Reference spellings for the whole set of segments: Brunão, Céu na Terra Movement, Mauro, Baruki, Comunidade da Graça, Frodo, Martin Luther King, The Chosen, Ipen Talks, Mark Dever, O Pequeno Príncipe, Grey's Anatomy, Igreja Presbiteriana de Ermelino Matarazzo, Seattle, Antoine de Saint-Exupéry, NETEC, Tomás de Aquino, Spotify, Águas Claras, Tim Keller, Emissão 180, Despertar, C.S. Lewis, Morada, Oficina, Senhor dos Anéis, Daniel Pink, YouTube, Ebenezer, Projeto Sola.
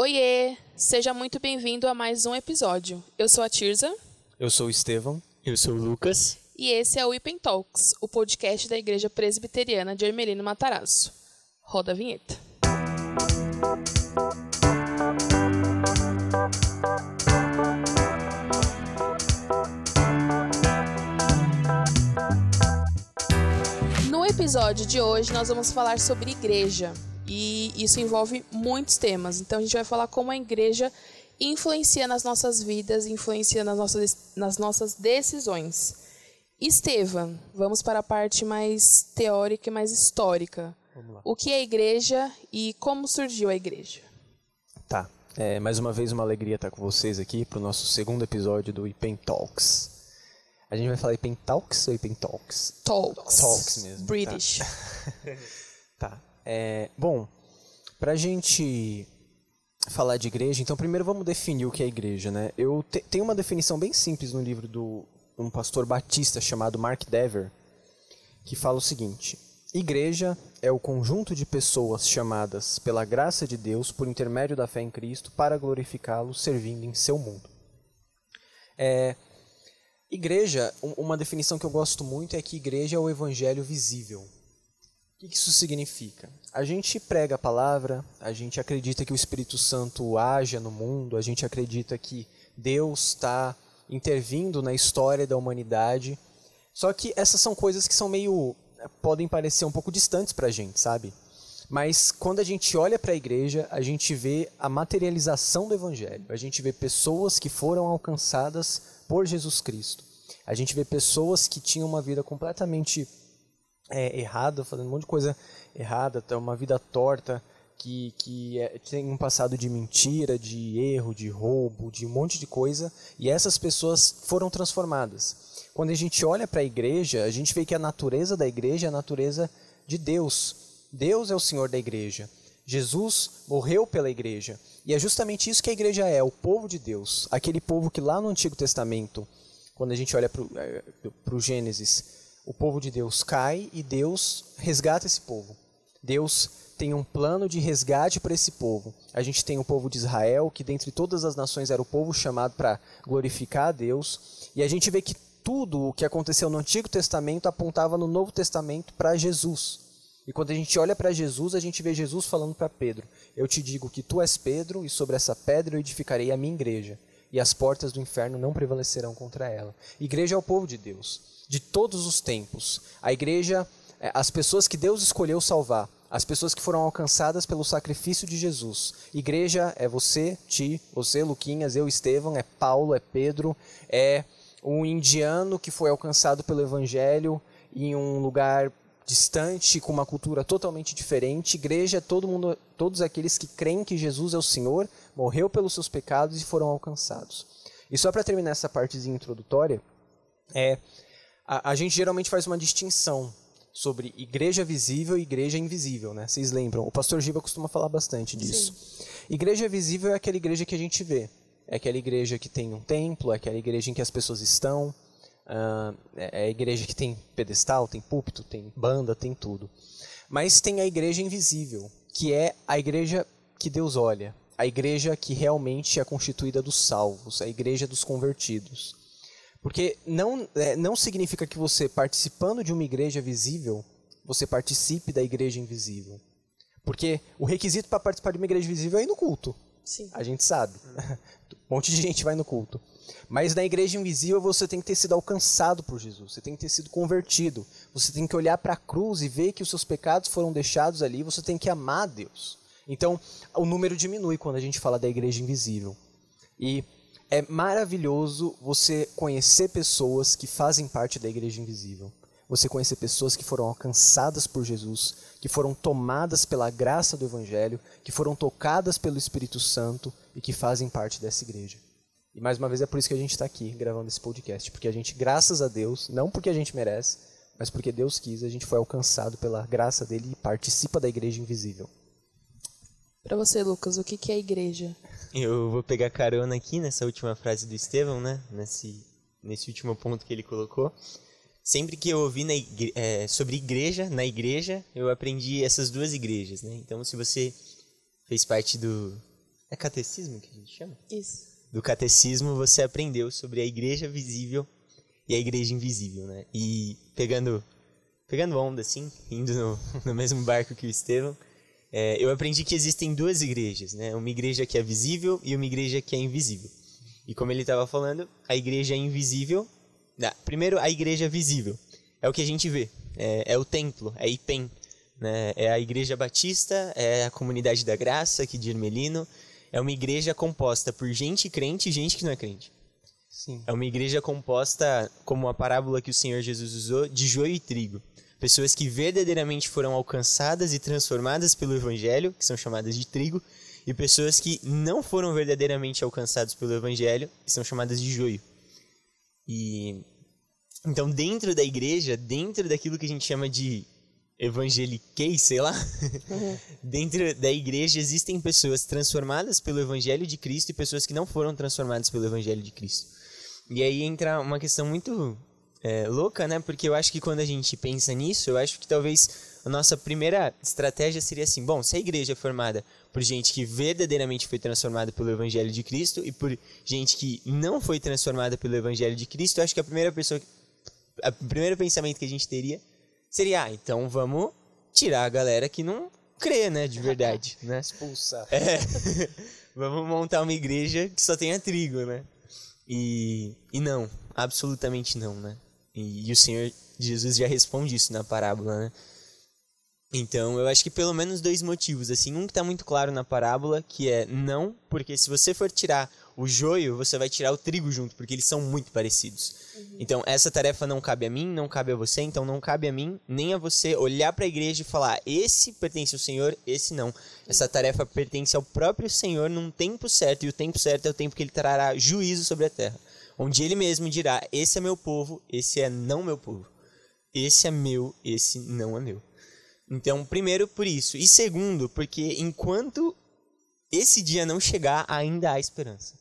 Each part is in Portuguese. Oiê! Seja muito bem-vindo a mais um episódio. Eu sou a Tirza. Eu sou o Estevão. Eu sou o Lucas. E esse é o Ipen Talks, o podcast da Igreja Presbiteriana de Ermelino Matarazzo. Roda a vinheta. No episódio de hoje nós vamos falar sobre igreja. E isso envolve muitos temas. Então, a gente vai falar como a igreja influencia nas nossas vidas, influencia nas nossas decisões. Estevam, vamos para a parte mais teórica e mais histórica. Vamos lá. O que é a igreja e como surgiu a igreja? Tá. Mais uma vez, uma alegria estar com vocês aqui para o nosso segundo episódio do Ipen Talks. A gente vai falar Ipen Talks ou Ipen Talks? Talks mesmo. British. Tá. Bom, para a gente falar de igreja, então primeiro vamos definir o que é igreja, né? Eu tenho uma definição bem simples no livro de um pastor batista chamado Mark Dever, que fala o seguinte: igreja é o conjunto de pessoas chamadas pela graça de Deus por intermédio da fé em Cristo para glorificá-lo servindo em seu mundo. Igreja, uma definição que eu gosto muito é que igreja é o evangelho visível. O que isso significa? A gente prega a palavra, a gente acredita que o Espírito Santo aja no mundo, a gente acredita que Deus está intervindo na história da humanidade. Só que essas são coisas que são podem parecer um pouco distantes para a gente, sabe? Mas quando a gente olha para a igreja, a gente vê a materialização do Evangelho. A gente vê pessoas que foram alcançadas por Jesus Cristo. A gente vê pessoas que tinham uma vida completamente errada, fazendo um monte de coisa errada, uma vida torta, que tem um passado de mentira, de erro, de roubo, de um monte de coisa, e essas pessoas foram transformadas. Quando a gente olha para a igreja, a gente vê que a natureza da igreja é a natureza de Deus. Deus é o Senhor da igreja. Jesus morreu pela igreja. E é justamente isso que a igreja é, o povo de Deus. Aquele povo que lá no Antigo Testamento, quando a gente olha para o Gênesis, o povo de Deus cai e Deus resgata esse povo. Deus tem um plano de resgate para esse povo. A gente tem o povo de Israel, que dentre todas as nações era o povo chamado para glorificar a Deus. E a gente vê que tudo o que aconteceu no Antigo Testamento apontava no Novo Testamento para Jesus. E quando a gente olha para Jesus, a gente vê Jesus falando para Pedro: eu te digo que tu és Pedro, e sobre essa pedra eu edificarei a minha igreja, e as portas do inferno não prevalecerão contra ela. Igreja é o povo de Deus. De todos os tempos, a igreja, as pessoas que Deus escolheu salvar, as pessoas que foram alcançadas pelo sacrifício de Jesus. Igreja é você, Luquinhas, eu, Estevão, é Paulo, é Pedro, é um indiano que foi alcançado pelo evangelho em um lugar distante, com uma cultura totalmente diferente. Igreja é todos aqueles que creem que Jesus é o Senhor, morreu pelos seus pecados e foram alcançados. E só para terminar essa partezinha introdutória, a gente geralmente faz uma distinção sobre igreja visível e igreja invisível, né? Vocês lembram? O pastor Giba costuma falar bastante disso. Sim. Igreja visível é aquela igreja que a gente vê. É aquela igreja que tem um templo, é aquela igreja em que as pessoas estão. É a igreja que tem pedestal, tem púlpito, tem banda, tem tudo. Mas tem a igreja invisível, que é a igreja que Deus olha. A igreja que realmente é constituída dos salvos, a igreja dos convertidos. Porque não significa que você, participando de uma igreja visível, você participe da igreja invisível. Porque o requisito para participar de uma igreja visível é ir no culto. Sim. A gente sabe. Um monte de gente vai no culto. Mas na igreja invisível você tem que ter sido alcançado por Jesus. Você tem que ter sido convertido. Você tem que olhar para a cruz e ver que os seus pecados foram deixados ali. Você tem que amar a Deus. Então, o número diminui quando a gente fala da igreja invisível. E é maravilhoso você conhecer pessoas que fazem parte da igreja invisível. Você conhecer pessoas que foram alcançadas por Jesus, que foram tomadas pela graça do Evangelho, que foram tocadas pelo Espírito Santo e que fazem parte dessa igreja. E mais uma vez é por isso que a gente está aqui gravando esse podcast, porque a gente, graças a Deus, não porque a gente merece, mas porque Deus quis, a gente foi alcançado pela graça dele e participa da igreja invisível. Para você, Lucas, o que é a igreja? Eu vou pegar carona aqui nessa última frase do Estevão, né? Nesse último ponto que ele colocou. Sempre que eu ouvi sobre igreja, na igreja, eu aprendi essas duas igrejas, né? Então, se você fez parte do É catecismo que a gente chama? Isso. Do catecismo você aprendeu sobre a igreja visível e a igreja invisível, né? E pegando onda, assim, indo no mesmo barco que o Estevão, eu aprendi que existem duas igrejas, né? Uma igreja que é visível e uma igreja que é invisível. E como ele estava falando, a igreja invisível... Primeiro, a igreja visível. É o que a gente vê. É o templo, é Ipen, né? É a Igreja Batista, é a Comunidade da Graça aqui de Ermelino. É uma igreja composta por gente crente e gente que não é crente. Sim. É uma igreja composta, como a parábola que o Senhor Jesus usou, de joio e trigo. Pessoas que verdadeiramente foram alcançadas e transformadas pelo Evangelho, que são chamadas de trigo, e pessoas que não foram verdadeiramente alcançadas pelo Evangelho, que são chamadas de joio. E então, dentro da igreja, dentro daquilo que a gente chama de evangeliquez, sei lá, dentro da igreja existem pessoas transformadas pelo Evangelho de Cristo e pessoas que não foram transformadas pelo Evangelho de Cristo. E aí entra uma questão muito louca, né? Porque eu acho que quando a gente pensa nisso, eu acho que talvez a nossa primeira estratégia seria assim, bom, se a igreja é formada por gente que verdadeiramente foi transformada pelo Evangelho de Cristo e por gente que não foi transformada pelo Evangelho de Cristo, eu acho que o primeiro pensamento que a gente teria seria, então vamos tirar a galera que não crê, né, de verdade, né? Expulsar. Vamos montar uma igreja que só tenha trigo, né? E não, absolutamente não, né? E o Senhor Jesus já responde isso na parábola, né? Então, eu acho que pelo menos dois motivos, assim. Um que tá muito claro na parábola, que é não, porque se você for tirar o joio, você vai tirar o trigo junto, porque eles são muito parecidos. Uhum. Então, essa tarefa não cabe a mim, não cabe a você, então não cabe a mim, nem a você olhar para a igreja e falar, esse pertence ao Senhor, esse não. Essa tarefa pertence ao próprio Senhor num tempo certo, e o tempo certo é o tempo que ele trará juízo sobre a terra, onde ele mesmo dirá, esse é meu povo, esse é não meu povo. Esse é meu, esse não é meu. Então, primeiro, por isso. E segundo, porque enquanto esse dia não chegar, ainda há esperança.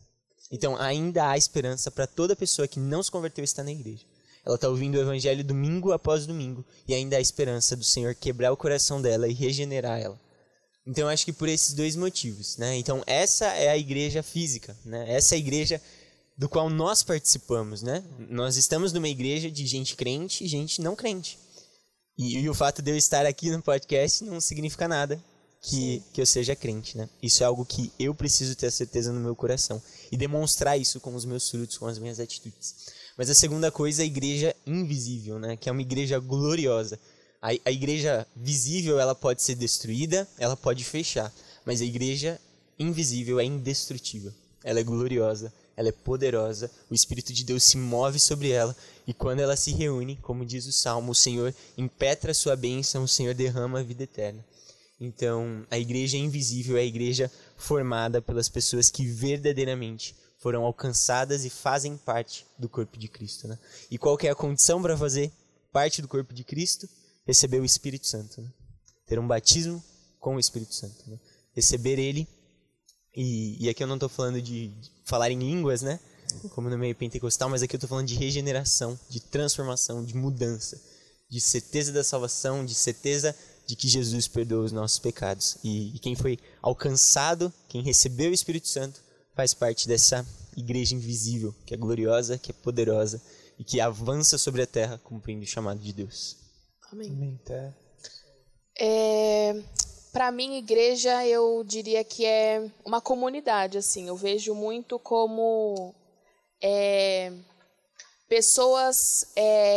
Então, ainda há esperança para toda pessoa que não se converteu e está na igreja. Ela está ouvindo o evangelho domingo após domingo. E ainda há esperança do Senhor quebrar o coração dela e regenerar ela. Então, acho que por esses dois motivos, né? Então, essa é a igreja física, né? Essa é a igreja do qual nós participamos, né? Nós estamos numa igreja de gente crente e gente não crente. E o fato de eu estar aqui no podcast não significa nada que eu seja crente, né? Isso é algo que eu preciso ter a certeza no meu coração e demonstrar isso com os meus frutos, com as minhas atitudes. Mas a segunda coisa é a igreja invisível, né? Que é uma igreja gloriosa. A igreja visível, ela pode ser destruída, ela pode fechar, mas a igreja invisível é indestrutível. Ela é gloriosa, ela é poderosa, o Espírito de Deus se move sobre ela. E quando ela se reúne, como diz o Salmo, o Senhor impetra a sua bênção, o Senhor derrama a vida eterna. Então, a igreja invisível é a igreja formada pelas pessoas que verdadeiramente foram alcançadas e fazem parte do corpo de Cristo, né? E qual que é a condição para fazer parte do corpo de Cristo? Receber o Espírito Santo, né? Ter um batismo com o Espírito Santo, né? Receber ele. E aqui eu não estou falando de falar em línguas, né? Como no meio pentecostal, mas aqui eu estou falando de regeneração, de transformação, de mudança, de certeza da salvação, de certeza de que Jesus perdoa os nossos pecados. E quem foi alcançado, quem recebeu o Espírito Santo, faz parte dessa igreja invisível, que é gloriosa, que é poderosa e que avança sobre a terra cumprindo o chamado de Deus. Amém. Para mim, igreja, eu diria que é uma comunidade, assim. Eu vejo muito como pessoas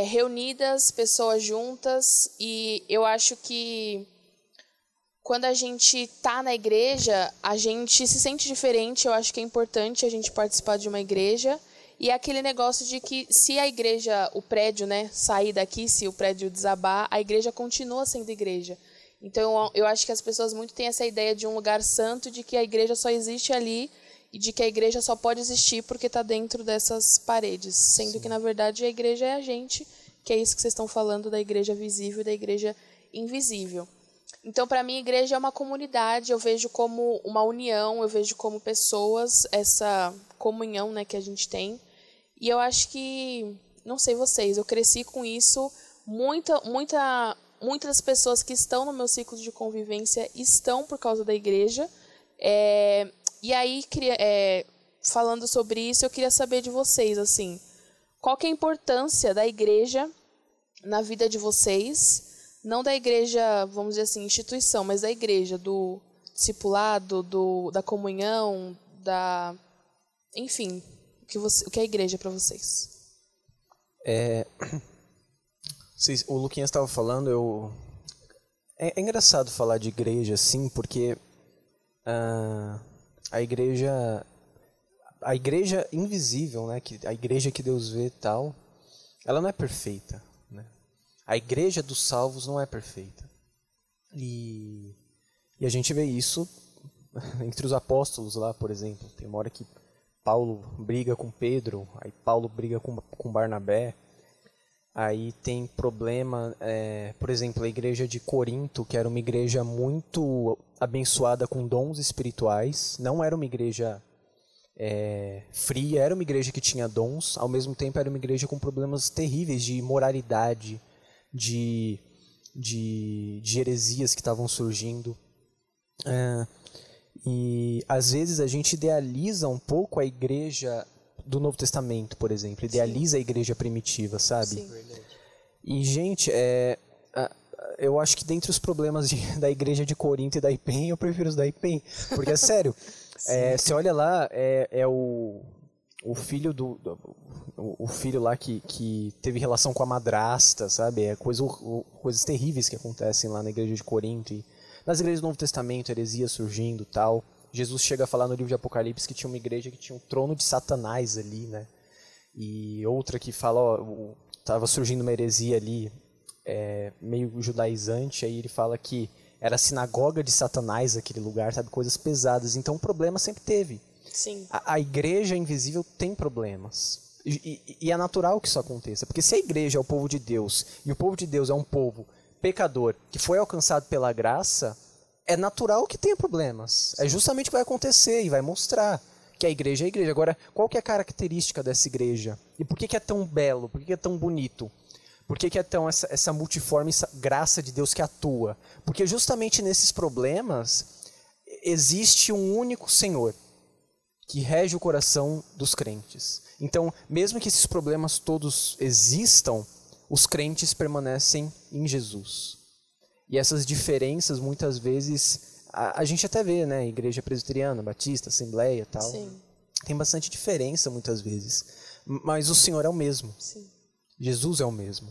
reunidas, pessoas juntas, e eu acho que quando a gente tá na igreja, a gente se sente diferente. Eu acho que é importante a gente participar de uma igreja, e é aquele negócio de que se a igreja, o prédio, né, sair daqui, se o prédio desabar, a igreja continua sendo igreja. Então, eu acho que as pessoas muito têm essa ideia de um lugar santo, de que a igreja só existe ali e de que a igreja só pode existir porque está dentro dessas paredes. Sendo Sim. que, na verdade, a igreja é a gente, que é isso que vocês estão falando da igreja visível e da igreja invisível. Então, para mim, a igreja é uma comunidade, eu vejo como uma união, eu vejo como pessoas, essa comunhão, né, que a gente tem. E eu acho que, não sei vocês, eu cresci com isso, muitas pessoas que estão no meu ciclo de convivência estão por causa da igreja. E aí, falando sobre isso, eu queria saber de vocês, assim, qual que é a importância da igreja na vida de vocês? Não da igreja, vamos dizer assim, instituição, mas da igreja, do discipulado, da comunhão, enfim, o que é a igreja para vocês? O Luquinhas estava falando, é engraçado falar de igreja assim, porque a igreja invisível, né, a igreja que Deus vê e tal, ela não é perfeita, né? A igreja dos salvos não é perfeita. E a gente vê isso entre os apóstolos lá, por exemplo. Tem uma hora que Paulo briga com Pedro, aí Paulo briga com Barnabé. Aí tem problema, por exemplo, a igreja de Corinto, que era uma igreja muito abençoada com dons espirituais. Não era uma igreja fria, era uma igreja que tinha dons. Ao mesmo tempo, era uma igreja com problemas terríveis de imoralidade, de heresias que estavam surgindo. E às vezes a gente idealiza um pouco a igreja do Novo Testamento, por exemplo. Idealiza, sim, a igreja primitiva, sabe? Sim. E, gente, eu acho que dentre os problemas da igreja de Corinto e da Ipen, eu prefiro os da Ipen. Porque, é sério, você olha lá, o filho o filho lá que teve relação com a madrasta, sabe? Coisas terríveis que acontecem lá na igreja de Corinto. E nas igrejas do Novo Testamento, heresia surgindo e tal. Jesus chega a falar no livro de Apocalipse que tinha uma igreja que tinha um trono de Satanás ali, né? E outra que fala, estava surgindo uma heresia ali, meio judaizante, aí ele fala que era a sinagoga de Satanás aquele lugar, sabe? Coisas pesadas. Então o problema sempre teve. Sim. A igreja invisível tem problemas. E é natural que isso aconteça. Porque se a igreja é o povo de Deus, e o povo de Deus é um povo pecador que foi alcançado pela graça, é natural que tenha problemas. É justamente o que vai acontecer e vai mostrar que a igreja é a igreja. Agora, qual que é a característica dessa igreja? E por que é tão belo? Por que é tão bonito? Por que é tão essa multiforme graça de Deus que atua? Porque justamente nesses problemas existe um único Senhor que rege o coração dos crentes. Então, mesmo que esses problemas todos existam, os crentes permanecem em Jesus. E essas diferenças, muitas vezes, a gente até vê, né? Igreja presbiteriana, batista, assembleia e tal. Sim. Tem bastante diferença, muitas vezes. Mas o Senhor é o mesmo. Sim. Jesus é o mesmo.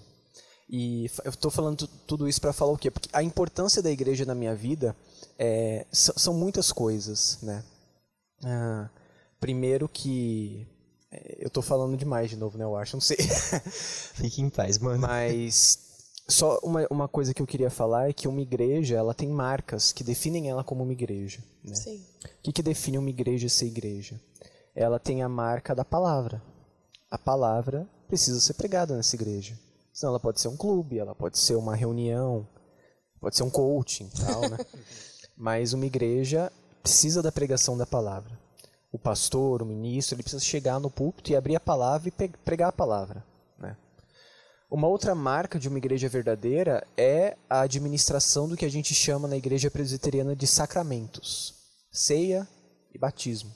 E eu estou falando tudo isso para falar o quê? Porque a importância da igreja na minha vida são muitas coisas, né? Primeiro que... Eu estou falando demais de novo, né? Eu acho, não sei. Fique em paz, mano. Mas... Só uma coisa que eu queria falar é que uma igreja, ela tem marcas que definem ela como uma igreja, né? Sim. O que define uma igreja ser igreja? Ela tem a marca da palavra. A palavra precisa ser pregada nessa igreja. Senão ela pode ser um clube, ela pode ser uma reunião, pode ser um coaching e tal, né? Mas uma igreja precisa da pregação da palavra. O pastor, o ministro, ele precisa chegar no púlpito e abrir a palavra e pregar a palavra, né? Uma outra marca de uma igreja verdadeira é a administração do que a gente chama na igreja presbiteriana de sacramentos. Ceia e batismo.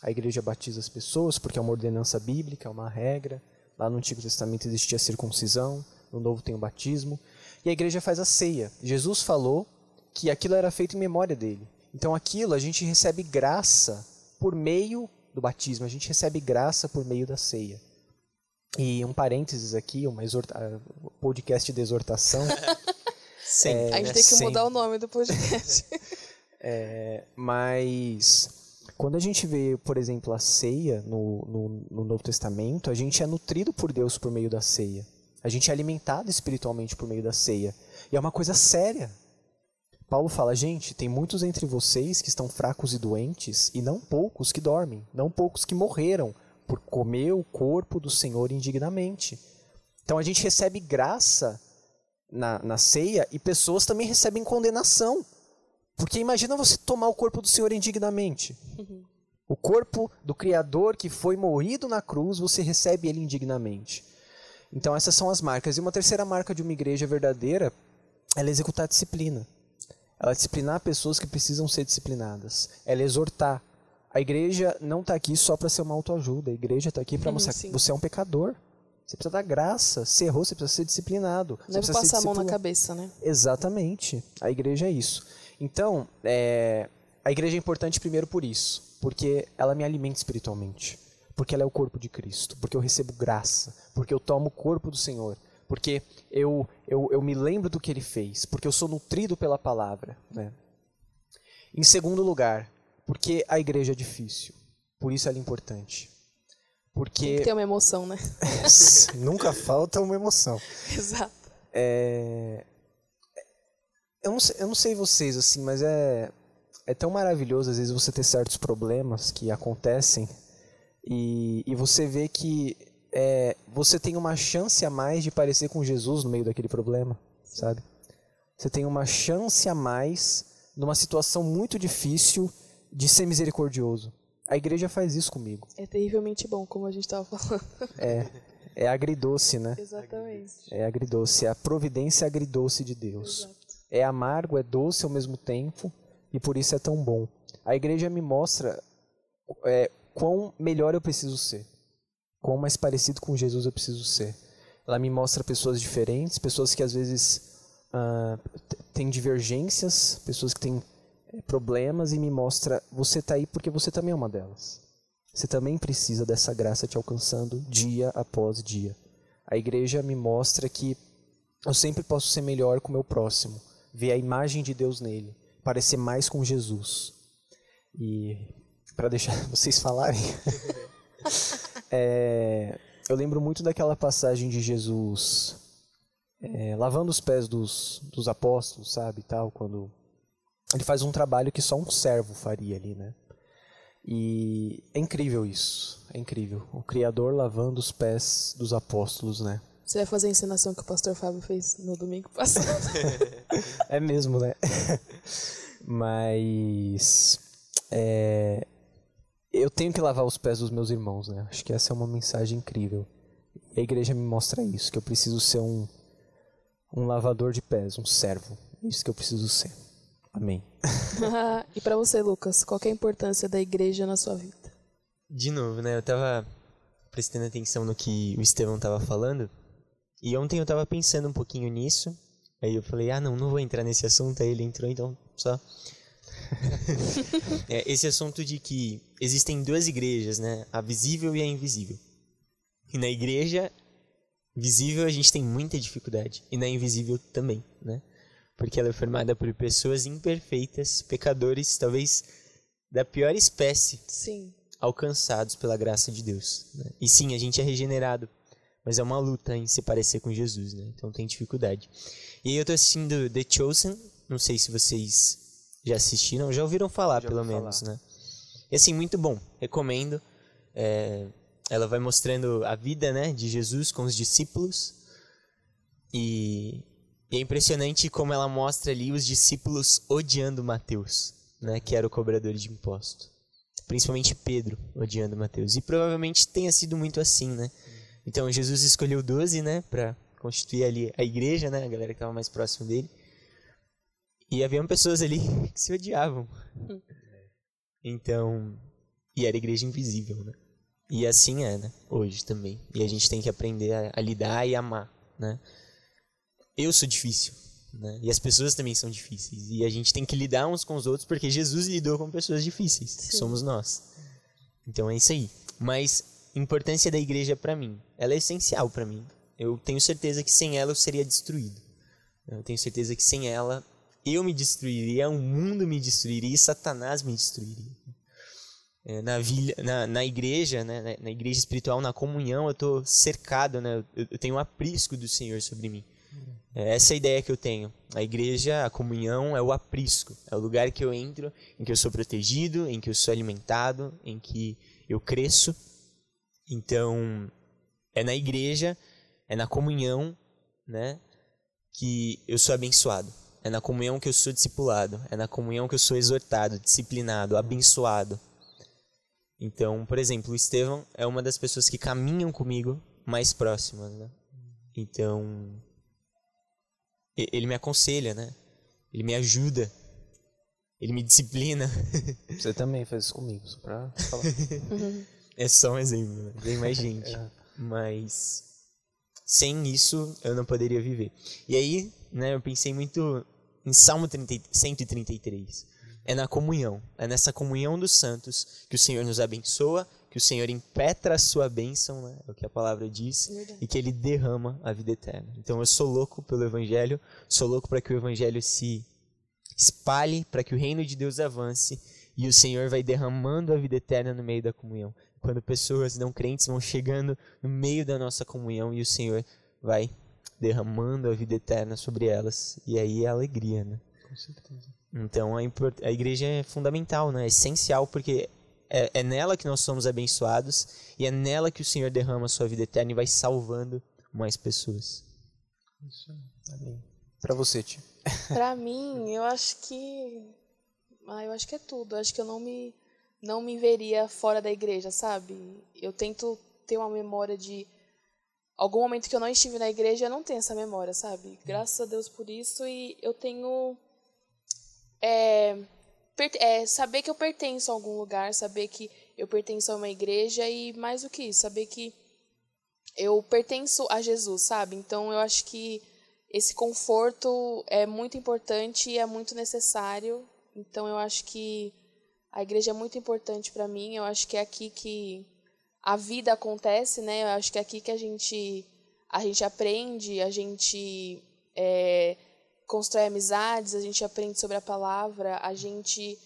A igreja batiza as pessoas porque é uma ordenança bíblica, é uma regra. Lá no Antigo Testamento existia a circuncisão, no Novo tem o batismo. E a igreja faz a ceia. Jesus falou que aquilo era feito em memória dele. Então aquilo a gente recebe graça por meio do batismo, a gente recebe graça por meio da ceia. E um parênteses aqui, um podcast de exortação. Sempre, a gente tem que mudar o nome do podcast. Mas quando a gente vê, por exemplo, a ceia no Novo Testamento, a gente é nutrido por Deus por meio da ceia. A gente é alimentado espiritualmente por meio da ceia. E é uma coisa séria. Paulo fala, gente, tem muitos entre vocês que estão fracos e doentes, e não poucos que dormem, não poucos que morreram, por comer o corpo do Senhor indignamente. Então a gente recebe graça na ceia e pessoas também recebem condenação. Porque imagina você tomar o corpo do Senhor indignamente. Uhum. O corpo do Criador que foi morrido na cruz, você recebe ele indignamente. Então essas são as marcas. E uma terceira marca de uma igreja verdadeira, ela é executar a disciplina. Ela é disciplinar pessoas que precisam ser disciplinadas. Ela é exortar. A igreja não está aqui só para ser uma autoajuda. A igreja está aqui para mostrar que você é um pecador. Você precisa da graça. Se errou, você precisa ser disciplinado. Não deve passar a mão na cabeça, né? Exatamente. A igreja é isso. Então, a igreja é importante primeiro por isso. Porque ela me alimenta espiritualmente. Porque ela é o corpo de Cristo. Porque eu recebo graça. Porque eu tomo o corpo do Senhor. Porque eu me lembro do que Ele fez. Porque eu sou nutrido pela palavra, né? Em segundo lugar, porque a igreja é difícil. Por isso ela é importante. Porque... tem que ter uma emoção, né? Nunca falta uma emoção. Exato. Eu não sei vocês, assim, mas é tão maravilhoso, às vezes, você ter certos problemas que acontecem e você vê que você tem uma chance a mais de parecer com Jesus no meio daquele problema, sabe? Você tem uma chance a mais numa situação muito difícil de ser misericordioso. A igreja faz isso comigo. É terrivelmente bom, como a gente estava falando. É agridoce, né? Exatamente. É agridoce, é a providência agridoce de Deus. Exato. É amargo, é doce ao mesmo tempo, e por isso é tão bom. A igreja me mostra quão melhor eu preciso ser, quão mais parecido com Jesus eu preciso ser. Ela me mostra pessoas diferentes, pessoas que às vezes têm divergências, pessoas que têm problemas, e me mostra, você está aí porque você também é uma delas. Você também precisa dessa graça te alcançando dia após dia. A igreja me mostra que eu sempre posso ser melhor com o meu próximo, ver a imagem de Deus nele, parecer mais com Jesus. E para deixar vocês falarem, eu lembro muito daquela passagem de Jesus lavando os pés dos apóstolos, sabe, tal, quando ele faz um trabalho que só um servo faria ali, né? E é incrível isso, é incrível. O Criador lavando os pés dos apóstolos, né? Você vai fazer a encenação que o pastor Fábio fez no domingo passado. É mesmo, né? Mas eu tenho que lavar os pés dos meus irmãos, né? Acho que essa é uma mensagem incrível. A igreja me mostra isso, que eu preciso ser um lavador de pés, um servo. É isso que eu preciso ser. Amém. E para você, Lucas, qual que é a importância da igreja na sua vida? De novo, né? Eu tava prestando atenção no que o Estevão tava falando. E ontem eu tava pensando um pouquinho nisso. Aí eu falei, não vou entrar nesse assunto. Aí ele entrou, então só... esse assunto de que existem duas igrejas, né? A visível e a invisível. E na igreja visível a gente tem muita dificuldade. E na invisível também, né? Porque ela é formada por pessoas imperfeitas, pecadores, talvez da pior espécie, sim, alcançados pela graça de Deus, né? E sim, a gente é regenerado, mas é uma luta em se parecer com Jesus, né? Então tem dificuldade. E aí eu tô assistindo The Chosen, não sei se vocês já assistiram, já ouviram falar, já pelo menos, né? E assim, muito bom, recomendo. Ela vai mostrando a vida, né, de Jesus com os discípulos e é impressionante como ela mostra ali os discípulos odiando Mateus, né, que era o cobrador de imposto. Principalmente Pedro odiando Mateus. E provavelmente tenha sido muito assim, né? Então Jesus escolheu 12, né, para constituir ali a igreja, né, a galera que estava mais próximo dele. E havia pessoas ali que se odiavam. Então, e era a igreja invisível, né? E assim é, né, hoje também. E a gente tem que aprender a lidar e amar, né? Eu sou difícil, né? E as pessoas também são difíceis. E a gente tem que lidar uns com os outros, porque Jesus lidou com pessoas difíceis. Sim. Somos nós. Então é isso aí. Mas a importância da igreja para mim, ela é essencial para mim. Eu tenho certeza que sem ela eu seria destruído. Eu tenho certeza que sem ela eu me destruiria, o mundo me destruiria e Satanás me destruiria. Na igreja, né? Na igreja espiritual, na comunhão, eu estou cercado, né? Eu tenho um aprisco do Senhor sobre mim. Essa é a ideia que eu tenho. A igreja, a comunhão é o aprisco. É o lugar que eu entro, em que eu sou protegido, em que eu sou alimentado, em que eu cresço. Então, é na igreja, é na comunhão, né, que eu sou abençoado. É na comunhão que eu sou discipulado. É na comunhão que eu sou exortado, disciplinado, abençoado. Então, por exemplo, o Estevão é uma das pessoas que caminham comigo mais próximas, né? Então... ele me aconselha, né? Ele me ajuda. Ele me disciplina. Você também faz isso comigo, só pra falar. É só um exemplo, né? Tem mais gente. É. Mas sem isso eu não poderia viver. E aí, né, eu pensei muito em Salmo 133. É na comunhão. É nessa comunhão dos santos que o Senhor nos abençoa, que o Senhor impetra a sua bênção, né? É o que a palavra diz. Verdade. E que Ele derrama a vida eterna. Então eu sou louco pelo Evangelho, sou louco para que o Evangelho se espalhe, para que o reino de Deus avance, e o Senhor vai derramando a vida eterna no meio da comunhão. Quando pessoas não crentes vão chegando no meio da nossa comunhão e o Senhor vai derramando a vida eterna sobre elas, e aí é alegria, né? Com certeza. Então a igreja é fundamental, né? É essencial, porque é nela que nós somos abençoados e é nela que o Senhor derrama a sua vida eterna e vai salvando mais pessoas. Isso aí. Pra você, Tia. Pra mim, eu acho que... eu acho que é tudo. Eu acho que eu não me veria fora da igreja, sabe? Eu tento ter uma memória de... algum momento que eu não estive na igreja, eu não tenho essa memória, sabe? Graças a Deus por isso. E eu tenho... saber que eu pertenço a algum lugar, saber que eu pertenço a uma igreja e, mais do que isso, saber que eu pertenço a Jesus, sabe? Então, eu acho que esse conforto é muito importante e é muito necessário. Então, eu acho que a igreja é muito importante para mim. Eu acho que é aqui que a vida acontece, né? Eu acho que é aqui que a gente aprende, a gente... constrói amizades, a gente aprende sobre a palavra, a gente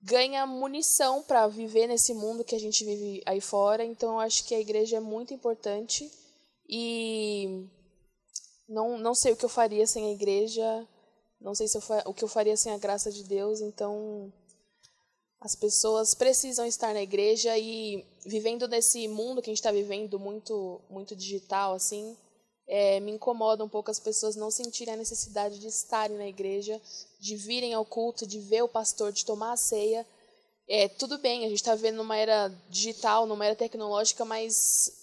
ganha munição para viver nesse mundo que a gente vive aí fora. Então, eu acho que a igreja é muito importante e não sei o que eu faria sem a igreja, não sei o que eu faria sem a graça de Deus. Então, as pessoas precisam estar na igreja e, vivendo nesse mundo que a gente está vivendo, muito, muito digital, assim, me incomoda um pouco as pessoas não sentirem a necessidade de estarem na igreja, de virem ao culto, de ver o pastor, de tomar a ceia. Tudo bem, a gente está vivendo numa era digital, numa era tecnológica, mas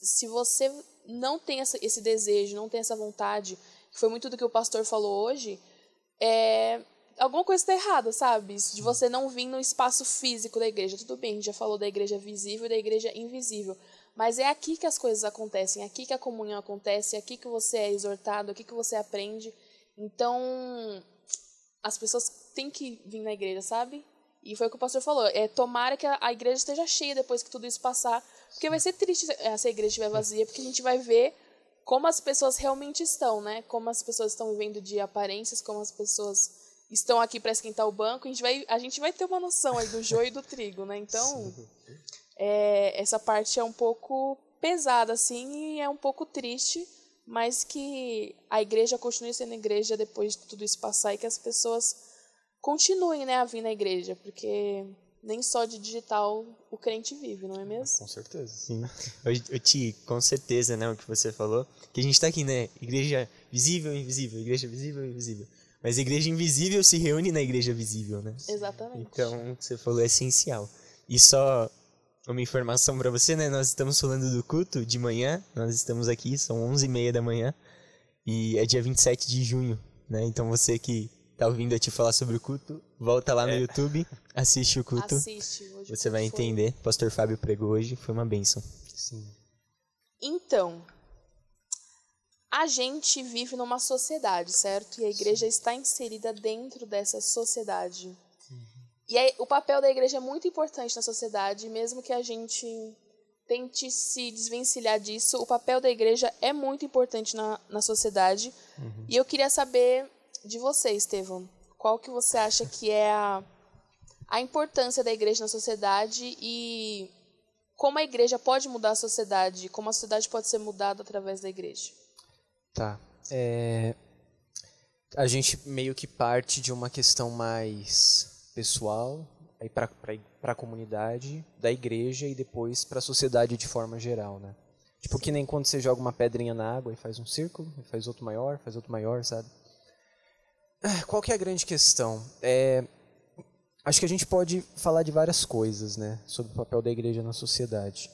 se você não tem esse desejo, não tem essa vontade, que foi muito do que o pastor falou hoje, alguma coisa está errada, sabe? De você não vir no espaço físico da igreja. Tudo bem, a gente já falou da igreja visível e da igreja invisível. Mas é aqui que as coisas acontecem, aqui que a comunhão acontece, aqui que você é exortado, aqui que você aprende. Então, as pessoas têm que vir na igreja, sabe? E foi o que o pastor falou, tomara que a igreja esteja cheia depois que tudo isso passar, porque vai ser triste se a igreja estiver vazia, porque a gente vai ver como as pessoas realmente estão, né? Como as pessoas estão vivendo de aparências, como as pessoas estão aqui para esquentar o banco. A gente vai ter uma noção aí do joio e do trigo, né? Então... essa parte é um pouco pesada, assim, e é um pouco triste, mas que a igreja continue sendo igreja depois de tudo isso passar e que as pessoas continuem, né, a vir na igreja, porque nem só de digital o crente vive, não é mesmo? Com certeza, sim. Eu te, com certeza, né, o que você falou, que a gente tá aqui, né, igreja visível e invisível, igreja visível e invisível. Mas a igreja invisível se reúne na igreja visível, né? Exatamente. Então, o que você falou é essencial. E só... uma informação para você, né? Nós estamos falando do culto de manhã, nós estamos aqui, são 11h30 da manhã, e é dia 27 de junho, né? Então você que tá ouvindo eu te falar sobre o culto, volta lá no YouTube, assiste o culto, hoje você vai entender. O pastor Fábio pregou hoje, foi uma bênção. Sim. Então, a gente vive numa sociedade, certo? E a igreja está inserida dentro dessa sociedade. E aí, o papel da igreja é muito importante na sociedade, mesmo que a gente tente se desvencilhar disso, o papel da igreja é muito importante na sociedade. Uhum. E eu queria saber de você, Estevão, qual que você acha que é a importância da igreja na sociedade e como a igreja pode mudar a sociedade, como a sociedade pode ser mudada através da igreja. Tá. A gente meio que parte de uma questão mais... pessoal, aí para a comunidade, da igreja e depois para a sociedade de forma geral, né? Tipo, que nem quando você joga uma pedrinha na água e faz um círculo, e faz outro maior, sabe? Qual que é a grande questão? Acho que a gente pode falar de várias coisas, né? Sobre o papel da igreja na sociedade.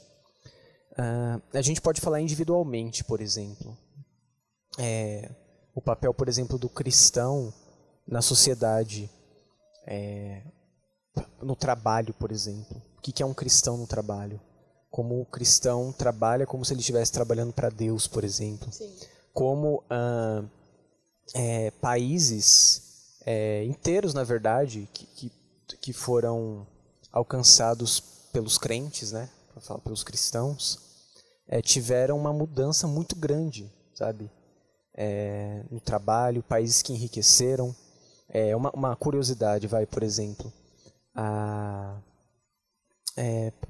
A gente pode falar individualmente, por exemplo. O papel, por exemplo, do cristão na sociedade... no trabalho, por exemplo. O que é um cristão no trabalho? Como o cristão trabalha como se ele estivesse trabalhando para Deus, por exemplo. Sim. Como países inteiros, na verdade, que foram alcançados pelos crentes, né? Pra falar, pelos cristãos, tiveram uma mudança muito grande, sabe? No trabalho, países que enriqueceram. Uma curiosidade, por exemplo,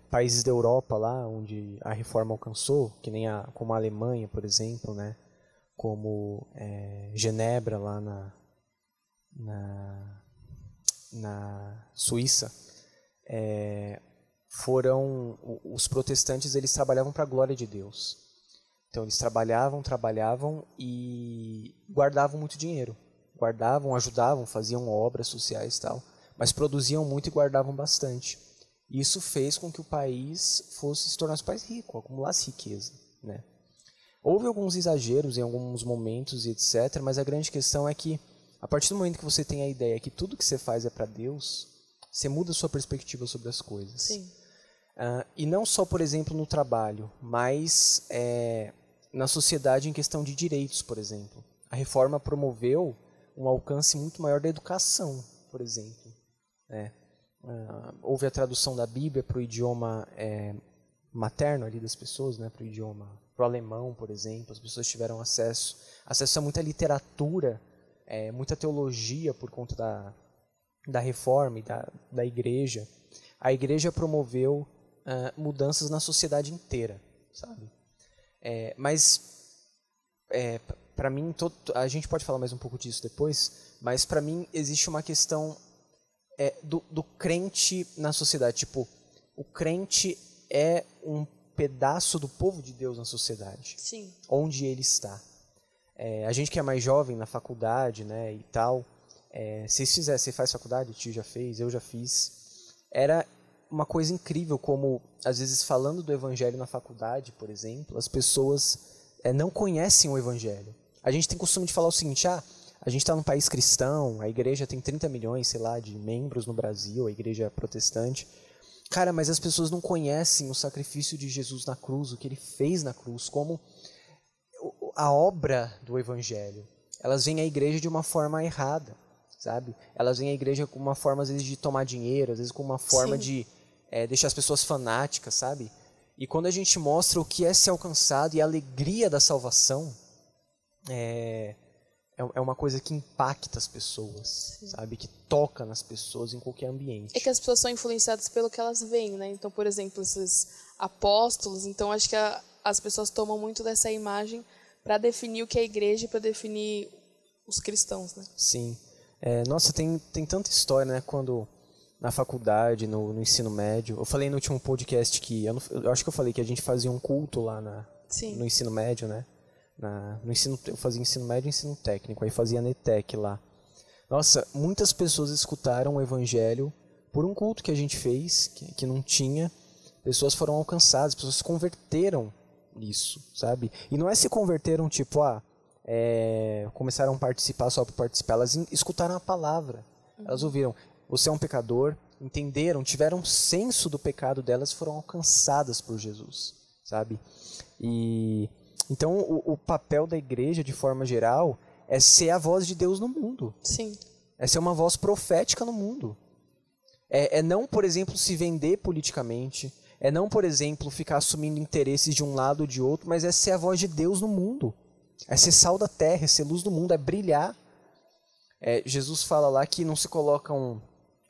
países da Europa lá, onde a reforma alcançou, que nem como a Alemanha, por exemplo, né? Como Genebra lá na Suíça, foram os protestantes, eles trabalhavam para a glória de Deus. Então eles trabalhavam e guardavam muito dinheiro, ajudavam, faziam obras sociais e tal, mas produziam muito e guardavam bastante. Isso fez com que o país se tornasse um país rico, acumulasse riqueza, né? Houve alguns exageros em alguns momentos e etc, mas a grande questão é que, a partir do momento que você tem a ideia que tudo que você faz é para Deus, você muda a sua perspectiva sobre as coisas. Sim. E não só, por exemplo, no trabalho, mas na sociedade em questão de direitos, por exemplo. A reforma promoveu um alcance muito maior da educação, por exemplo. Houve a tradução da Bíblia para o idioma materno ali das pessoas, né, para o idioma, para o alemão, por exemplo. As pessoas tiveram acesso a muita literatura, muita teologia por conta da reforma e da igreja. A igreja promoveu mudanças na sociedade inteira, sabe? Mas para mim, a gente pode falar mais um pouco disso depois, mas para mim existe uma questão do crente na sociedade. Tipo, o crente é um pedaço do povo de Deus na sociedade. Sim. Onde ele está. A gente que é mais jovem na faculdade, né, e tal, você faz faculdade, o tio já fez, eu já fiz. Era uma coisa incrível como, às vezes, falando do evangelho na faculdade, por exemplo, as pessoas não conhecem o evangelho. A gente tem costume de falar o seguinte: a gente está num país cristão, a igreja tem 30 milhões, sei lá, de membros no Brasil, a igreja protestante. Cara, mas as pessoas não conhecem o sacrifício de Jesus na cruz, o que ele fez na cruz, como a obra do evangelho. Elas veem a igreja de uma forma errada, sabe? Elas veem a igreja com uma forma, às vezes, de tomar dinheiro, às vezes com uma forma, sim, de deixar as pessoas fanáticas, sabe? E quando a gente mostra o que é ser alcançado e a alegria da salvação, é uma coisa que impacta as pessoas, sim, sabe? Que toca nas pessoas em qualquer ambiente. É que as pessoas são influenciadas pelo que elas veem, né? Então, por exemplo, esses apóstolos, então acho que as pessoas tomam muito dessa imagem para definir o que é a igreja e para definir os cristãos, né? Sim. Nossa, tem tanta história, né? Quando na faculdade, no ensino médio, eu falei no último podcast que, eu acho que eu falei que a gente fazia um culto lá no ensino médio, né? Eu fazia ensino médio e ensino técnico, aí fazia NETEC lá. Nossa, muitas pessoas escutaram o evangelho por um culto que a gente fez, que não tinha. Pessoas foram alcançadas, pessoas se converteram nisso, sabe? E não é se converteram tipo, começaram a participar só por participar. Elas escutaram a palavra, elas ouviram, você é um pecador, entenderam, tiveram senso do pecado delas, foram alcançadas por Jesus, sabe? E... então, o papel da igreja, de forma geral, é ser a voz de Deus no mundo. Sim. É ser uma voz profética no mundo. É não, por exemplo, se vender politicamente. É não, por exemplo, ficar assumindo interesses de um lado ou de outro, mas é ser a voz de Deus no mundo. É ser sal da terra, é ser luz do mundo, é brilhar. Jesus fala lá que não se coloca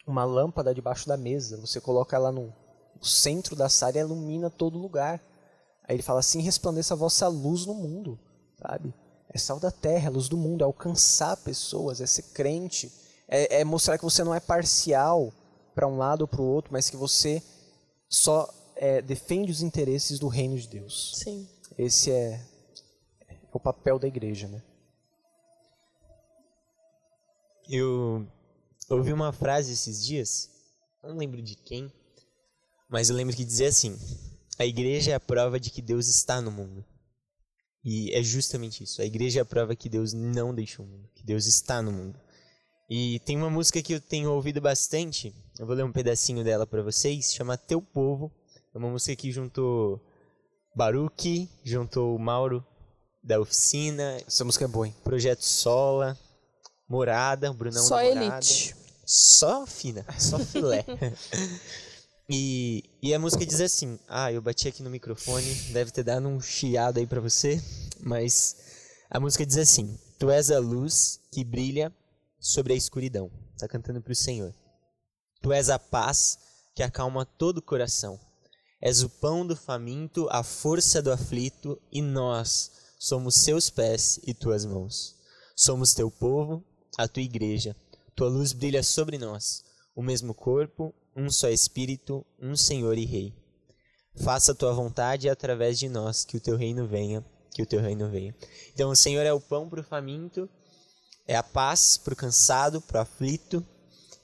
uma lâmpada debaixo da mesa. Você coloca ela no centro da sala e ilumina todo lugar. Aí ele fala assim: resplandeça a vossa luz no mundo, sabe? É sal da terra, é luz do mundo, é alcançar pessoas, é ser crente, é mostrar que você não é parcial para um lado ou para o outro, mas que você só defende os interesses do reino de Deus. Sim. Esse é o papel da igreja, né? Eu ouvi uma frase esses dias, não lembro de quem, mas eu lembro que dizia assim: a igreja é a prova de que Deus está no mundo. E é justamente isso. A igreja é a prova que Deus não deixou o mundo, que Deus está no mundo. E tem uma música que eu tenho ouvido bastante, eu vou ler um pedacinho dela para vocês, chama Teu Povo. É uma música que juntou Baruki, juntou o Mauro da Oficina. Essa música é boa, hein? Projeto Sola, Morada, o Brunão da Morada. Só elite. Só fina, só filé. E a música diz assim, eu bati aqui no microfone, deve ter dado um chiado aí pra você, mas a música diz assim, tu és a luz que brilha sobre a escuridão, tá cantando pro Senhor. Tu és a paz que acalma todo o coração, és o pão do faminto, a força do aflito, e nós somos seus pés e tuas mãos. Somos teu povo, a tua igreja, tua luz brilha sobre nós, o mesmo corpo, um só Espírito, um Senhor e Rei. Faça a tua vontade através de nós, que o teu reino venha, que o teu reino venha. Então o Senhor é o pão para o faminto, é a paz para o cansado, para o aflito,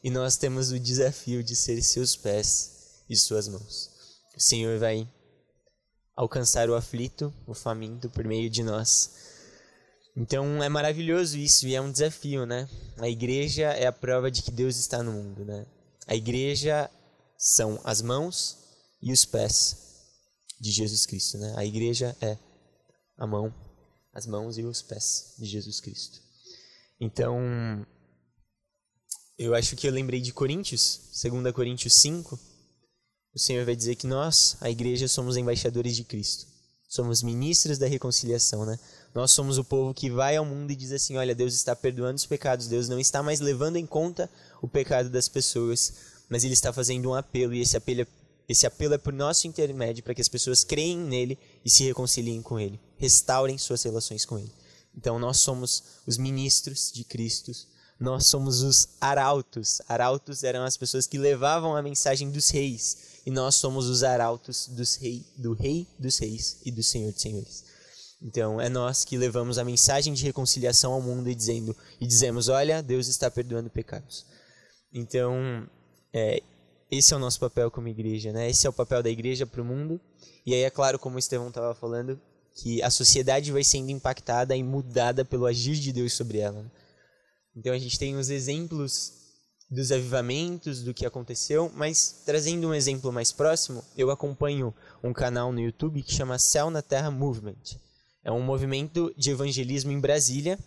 e nós temos o desafio de ser seus pés e suas mãos. O Senhor vai alcançar o aflito, o faminto, por meio de nós. Então é maravilhoso isso e é um desafio, né? A igreja é a prova de que Deus está no mundo, né? A igreja são as mãos e os pés de Jesus Cristo, né? A igreja é a mão, as mãos e os pés de Jesus Cristo. Então, eu acho que eu lembrei de Coríntios, 2 Coríntios 5. O Senhor vai dizer que nós, a igreja, somos embaixadores de Cristo. Somos ministros da reconciliação, né? Nós somos o povo que vai ao mundo e diz assim, olha, Deus está perdoando os pecados, Deus não está mais levando em conta o pecado das pessoas, mas ele está fazendo um apelo, e esse apelo é por nosso intermédio, para que as pessoas creem nele e se reconciliem com ele, restaurem suas relações com ele. Então nós somos os ministros de Cristo, nós somos os arautos. Arautos eram as pessoas que levavam a mensagem dos reis, e nós somos os arautos do Rei dos Reis e do Senhor dos Senhores. Então é nós que levamos a mensagem de reconciliação ao mundo e dizemos, olha, Deus está perdoando pecados. Então, esse é o nosso papel como igreja, né? Esse é o papel da igreja para o mundo. E aí, é claro, como o Estevão estava falando, que a sociedade vai sendo impactada e mudada pelo agir de Deus sobre ela. Então, a gente tem os exemplos dos avivamentos, do que aconteceu, mas trazendo um exemplo mais próximo, eu acompanho um canal no YouTube que chama Céu na Terra Movement. É um movimento de evangelismo em Brasília,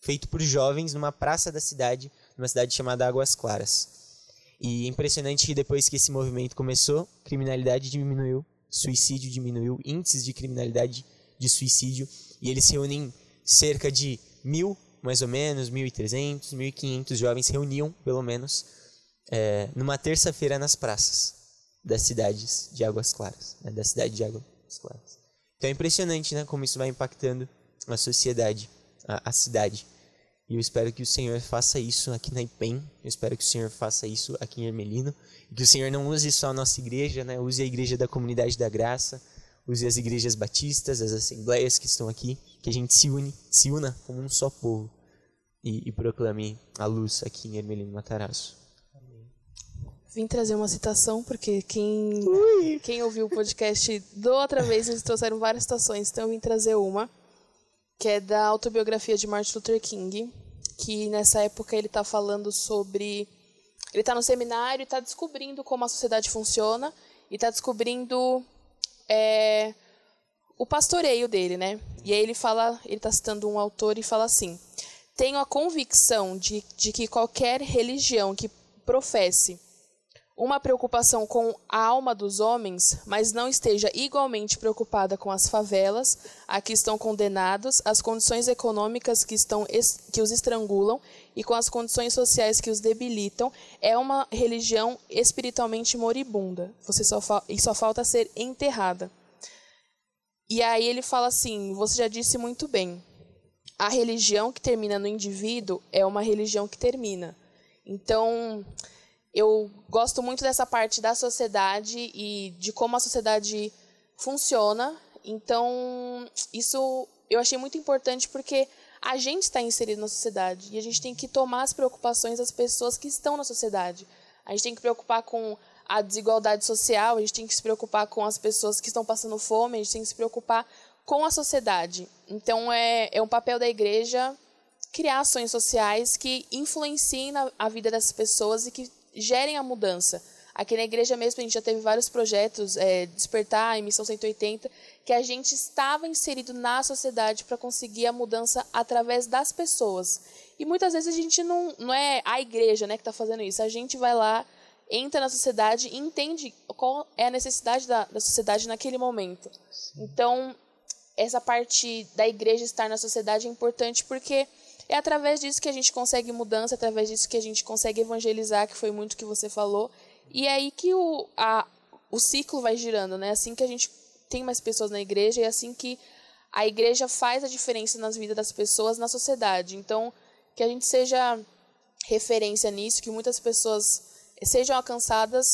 feito por jovens numa praça da cidade, numa cidade chamada Águas Claras. E é impressionante que depois que esse movimento começou, criminalidade diminuiu, suicídio diminuiu, índices de criminalidade de suicídio, e eles reúnem cerca de 1.000, mais ou menos, 1.300, 1.500 jovens reuniam, pelo menos, numa terça-feira nas praças das cidades de Águas Claras, né, da cidade de Águas Claras. Então é impressionante, né, como isso vai impactando a sociedade, a cidade. E eu espero que o Senhor faça isso aqui na Ipen, eu espero que o Senhor faça isso aqui em Ermelino, e que o Senhor não use só a nossa igreja, né? Use a igreja da Comunidade da Graça, use as igrejas batistas, as assembleias que estão aqui, que a gente se una como um só povo e proclame a luz aqui em Ermelino Matarazzo. Vim trazer uma citação, porque quem ouviu o podcast da outra vez, eles trouxeram várias citações, então eu vim trazer uma, que é da autobiografia de Martin Luther King, que nessa época ele está falando sobre... Ele está no seminário e está descobrindo como a sociedade funciona, e está descobrindo o pastoreio dele, né? E aí ele fala, ele está citando um autor e fala assim, tenho a convicção de que qualquer religião que professe uma preocupação com a alma dos homens, mas não esteja igualmente preocupada com as favelas a que estão condenados, as condições econômicas que os estrangulam e com as condições sociais que os debilitam, é uma religião espiritualmente moribunda. Só falta ser enterrada. E aí ele fala assim, você já disse muito bem, a religião que termina no indivíduo é uma religião que termina. Então... Eu gosto muito dessa parte da sociedade e de como a sociedade funciona. Então, isso eu achei muito importante porque a gente está inserido na sociedade e a gente tem que tomar as preocupações das pessoas que estão na sociedade. A gente tem que preocupar com a desigualdade social, a gente tem que se preocupar com as pessoas que estão passando fome, a gente tem que se preocupar com a sociedade. Então, é um papel da igreja criar ações sociais que influenciem a vida das pessoas e que gerem a mudança. Aqui na igreja mesmo a gente já teve vários projetos, Despertar, Emissão 180, que a gente estava inserido na sociedade para conseguir a mudança através das pessoas. E muitas vezes a gente não é a igreja, né, que está fazendo isso, a gente vai lá, entra na sociedade e entende qual é a necessidade da sociedade naquele momento. Então, essa parte da igreja estar na sociedade é importante porque é através disso que a gente consegue mudança, é através disso que a gente consegue evangelizar, que foi muito o que você falou. E é aí que o ciclo vai girando, né? Assim que a gente tem mais pessoas na igreja e assim que a igreja faz a diferença nas vidas das pessoas, na sociedade. Então, que a gente seja referência nisso, que muitas pessoas sejam alcançadas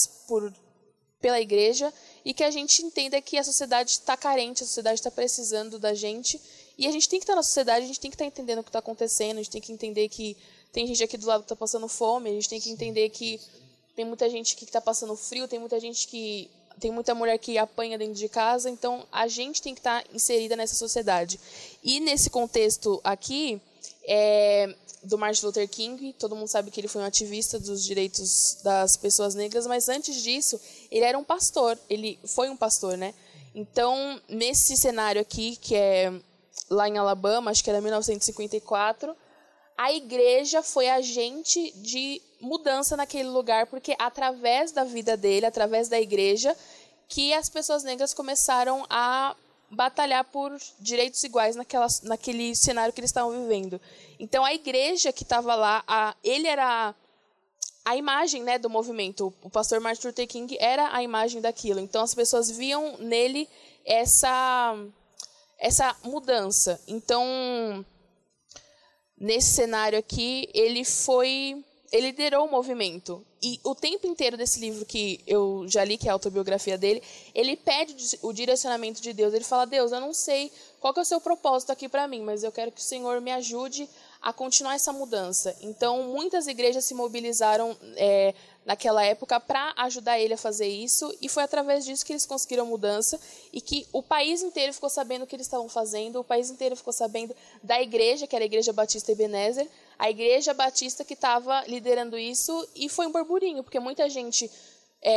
pela igreja e que a gente entenda que a sociedade está carente, a sociedade está precisando da gente e a gente tem que estar na sociedade, a gente tem que estar entendendo o que está acontecendo, a gente tem que entender que tem gente aqui do lado que está passando fome, a gente tem que entender que tem muita gente que está passando frio, tem muita mulher que apanha dentro de casa, então a gente tem que estar inserida nessa sociedade. E nesse contexto aqui, do Martin Luther King, todo mundo sabe que ele foi um ativista dos direitos das pessoas negras, mas antes disso, ele era um pastor, ele foi um pastor, né? Então, nesse cenário aqui, que é lá em Alabama, acho que era 1954, a igreja foi agente de mudança naquele lugar, porque através da vida dele, através da igreja, que as pessoas negras começaram a batalhar por direitos iguais naquele cenário que eles estavam vivendo. Então, a igreja que estava lá, ele era a imagem, né, do movimento. O pastor Martin Luther King era a imagem daquilo. Então, as pessoas viam nele essa mudança. Então, nesse cenário aqui, ele liderou o movimento. E o tempo inteiro desse livro que eu já li, que é a autobiografia dele, ele pede o direcionamento de Deus. Ele fala, Deus, eu não sei qual que é o seu propósito aqui para mim, mas eu quero que o Senhor me ajude a continuar essa mudança. Então, muitas igrejas se mobilizaram naquela época para ajudar ele a fazer isso, e foi através disso que eles conseguiram mudança, e que o país inteiro ficou sabendo o que eles estavam fazendo, o país inteiro ficou sabendo da igreja, que era a Igreja Batista Ebenezer, a Igreja Batista que estava liderando isso, e foi um burburinho, porque muita gente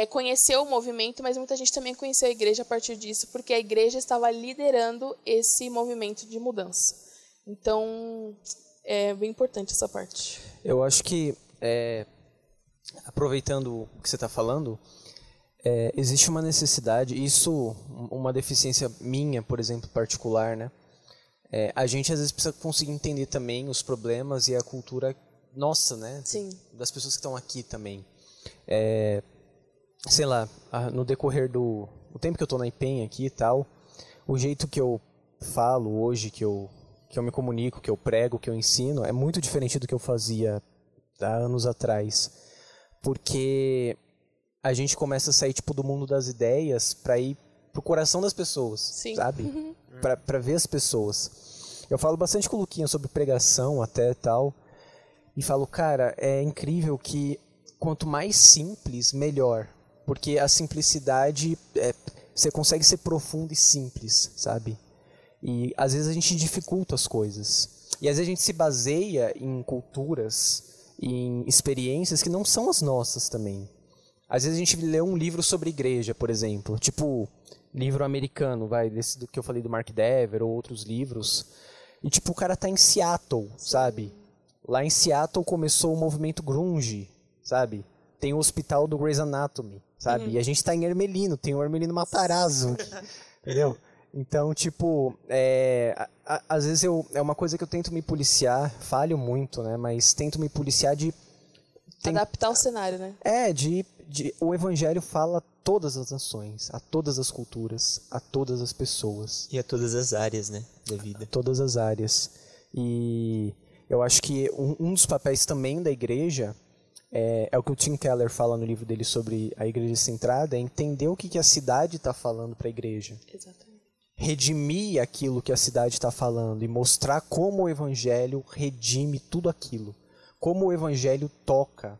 conheceu o movimento, mas muita gente também conheceu a igreja a partir disso, porque a igreja estava liderando esse movimento de mudança. Então, é bem importante essa parte. Eu acho que, aproveitando o que você está falando, existe uma necessidade, isso uma deficiência minha, por exemplo, particular, né? A gente às vezes precisa conseguir entender também os problemas e a cultura nossa, né? Sim. Das pessoas que estão aqui também. Sei lá, no decorrer do tempo que eu estou na IPEN aqui e tal, o jeito que eu falo hoje, que eu me comunico, que eu prego, que eu ensino, é muito diferente do que eu fazia há anos atrás. Porque a gente começa a sair do mundo das ideias para ir pro coração das pessoas, Sim. sabe? Uhum. Para ver as pessoas. Eu falo bastante com o Luquinha sobre pregação até e tal, e falo, cara, é incrível que quanto mais simples, melhor. Porque a simplicidade, você consegue ser profundo e simples, sabe? E às vezes a gente dificulta as coisas. E às vezes a gente se baseia em culturas, em experiências que não são as nossas também. Às vezes a gente lê um livro sobre igreja, por exemplo. Tipo, livro americano, desse do que eu falei do Mark Dever ou outros livros. E tipo, o cara tá em Seattle, sabe? Lá em Seattle começou o movimento grunge, sabe? Tem o hospital do Grey's Anatomy, sabe? Uhum. E a gente tá em Ermelino, tem o Ermelino Matarazzo, entendeu? Então, tipo, às vezes é uma coisa que eu tento me policiar, falho muito, né? Mas tento me policiar de... adaptar o cenário, né? O evangelho fala a todas as nações, a todas as culturas, a todas as pessoas. E a todas as áreas, né? Da vida. A todas as áreas. E eu acho que um dos papéis também da igreja é o que o Tim Keller fala no livro dele sobre a igreja centrada, é entender o que a cidade está falando para a igreja. Exatamente. Redimir aquilo que a cidade está falando e mostrar como o evangelho redime tudo aquilo. Como o evangelho toca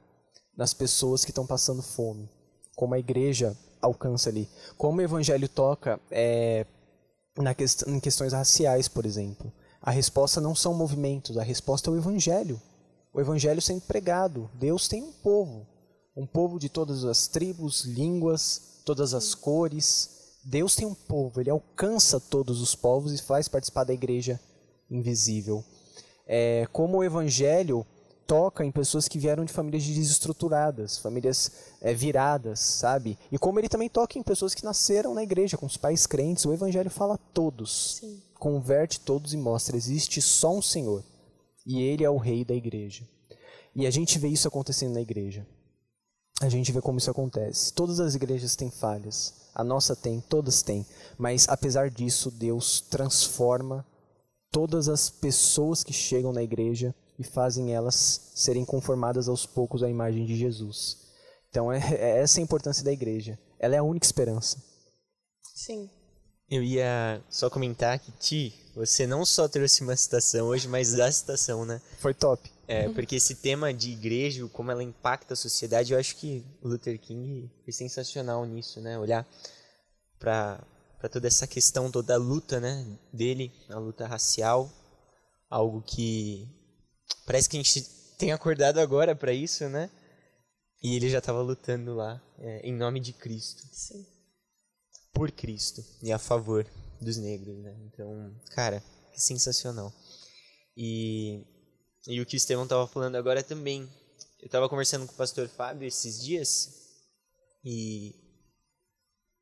nas pessoas que estão passando fome. Como a igreja alcança ali. Como o evangelho toca em questões raciais, por exemplo. A resposta não são movimentos, a resposta é o Evangelho. O Evangelho sendo pregado. Deus tem um povo de todas as tribos, línguas, todas as cores. Deus tem um povo, Ele alcança todos os povos e faz participar da igreja invisível. É, como o Evangelho toca em pessoas que vieram de famílias desestruturadas, famílias viradas, sabe? E como ele também toca em pessoas que nasceram na igreja, com os pais crentes, o Evangelho fala a todos. Sim. Converte todos e mostra, existe só um Senhor. E Ele é o Rei da igreja. E a gente vê isso acontecendo na igreja. A gente vê como isso acontece. Todas as igrejas têm falhas. A nossa tem, todas têm. Mas, apesar disso, Deus transforma todas as pessoas que chegam na igreja e fazem elas serem conformadas aos poucos à imagem de Jesus. Então, é essa a importância da igreja. Ela é a única esperança. Sim. Eu ia só comentar que, Ti, você não só trouxe uma citação hoje, mas da citação, né? Foi top. É, porque esse tema de igreja, como ela impacta a sociedade, eu acho que Luther King foi sensacional nisso, né? Olhar para toda essa questão, toda a luta, né, dele, a luta racial, algo que... Parece que a gente tem acordado agora para isso, né? E ele já estava lutando lá, em nome de Cristo. Sim. Por Cristo e a favor dos negros, né? Então, cara, é sensacional. E o que o Estevão estava falando agora também. Eu estava conversando com o pastor Fábio esses dias e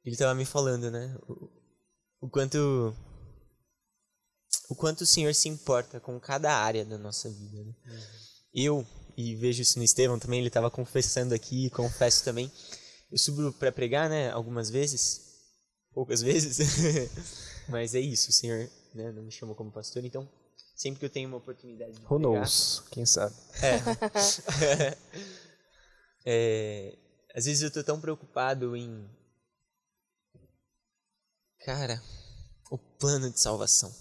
ele estava me falando, né? O quanto o Senhor se importa com cada área da nossa vida. Né? Uhum. E vejo isso no Estevão também, ele estava confessando aqui, confesso também. Eu subo para pregar, né, algumas vezes, poucas vezes, mas é isso, o Senhor, né, não me chamou como pastor, então sempre que eu tenho uma oportunidade de pregar... Who knows, quem sabe. Às vezes eu tô tão preocupado em... Cara, o plano de salvação.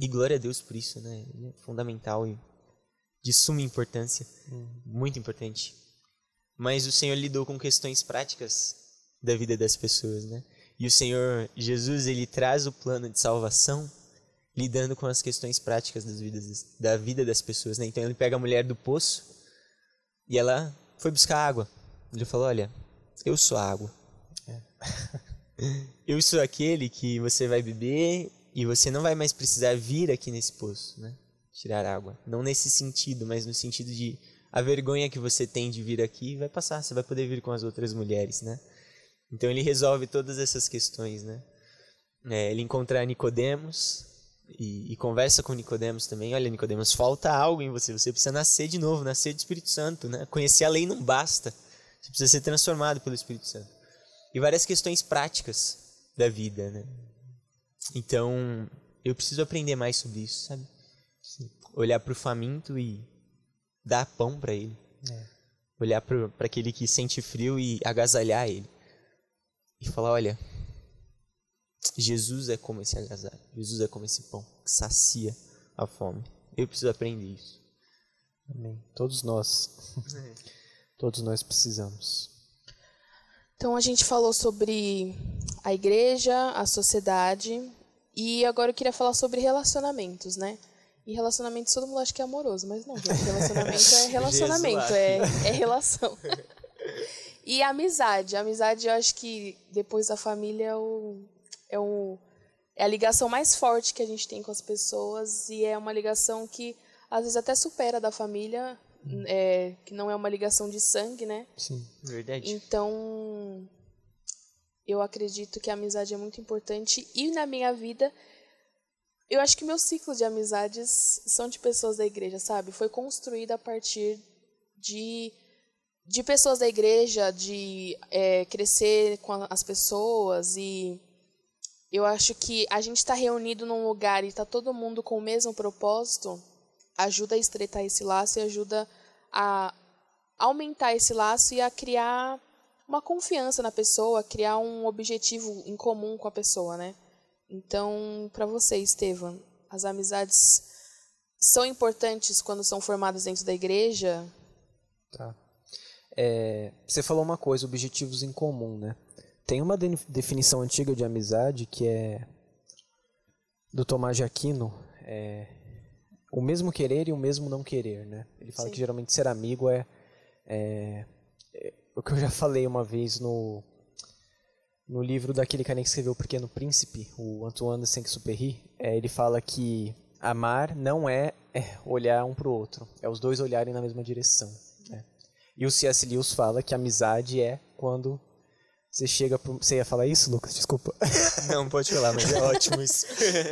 E glória a Deus por isso, né? Ele é fundamental e de suma importância, muito importante. Mas o Senhor lidou com questões práticas da vida das pessoas, né? E o Senhor Jesus, ele traz o plano de salvação lidando com as questões práticas da vida das pessoas, né? Então ele pega a mulher do poço e ela foi buscar água. Ele falou, olha, eu sou a água. Eu sou aquele que você vai beber... E você não vai mais precisar vir aqui nesse poço, né? Tirar água. Não nesse sentido, mas no sentido de... A vergonha que você tem de vir aqui vai passar. Você vai poder vir com as outras mulheres, né? Então ele resolve todas essas questões, né? Ele encontra Nicodemos e conversa com Nicodemos também. Olha, Nicodemos, falta algo em você. Você precisa nascer de novo, nascer do Espírito Santo, né? Conhecer a lei não basta. Você precisa ser transformado pelo Espírito Santo. E várias questões práticas da vida, né? Então, eu preciso aprender mais sobre isso, sabe? Sim. Olhar para o faminto e dar pão para ele. Olhar para aquele que sente frio e agasalhar ele. E falar, olha, Jesus é como esse agasalho. Jesus é como esse pão que sacia a fome. Eu preciso aprender isso. Amém. Todos nós. Todos nós precisamos. Então, a gente falou sobre a igreja, a sociedade, e agora eu queria falar sobre relacionamentos, né? E relacionamentos, todo mundo acha que é amoroso, mas não, relacionamento, é relação. E amizade eu acho que depois da família é a ligação mais forte que a gente tem com as pessoas, e é uma ligação que às vezes até supera a da família, que não é uma ligação de sangue, né? Sim, verdade. Então, eu acredito que a amizade é muito importante. E na minha vida, eu acho que meu ciclo de amizades são de pessoas da igreja, sabe? Foi construído a partir de pessoas da igreja, de crescer com as pessoas. E eu acho que a gente está reunido num lugar e está todo mundo com o mesmo propósito, ajuda a estreitar esse laço e ajuda a aumentar esse laço e a criar uma confiança na pessoa, criar um objetivo em comum com a pessoa, né? Então, para você, Estevam, as amizades são importantes quando são formadas dentro da igreja? Tá. Você falou uma coisa, objetivos em comum, né? Tem uma definição antiga de amizade que é do Tomás de Aquino, o mesmo querer e o mesmo não querer, né? Ele fala, sim, que geralmente ser amigo é o que eu já falei uma vez no livro daquele cara que escreveu O Pequeno Príncipe, o Antoine de Saint-Exupéry. Ele fala que amar não é olhar um para o outro, é os dois olharem na mesma direção, né? E o C.S. Lewis fala que amizade é quando você chega pro... Você ia falar isso, Lucas? Desculpa. Não, pode falar, mas é ótimo isso.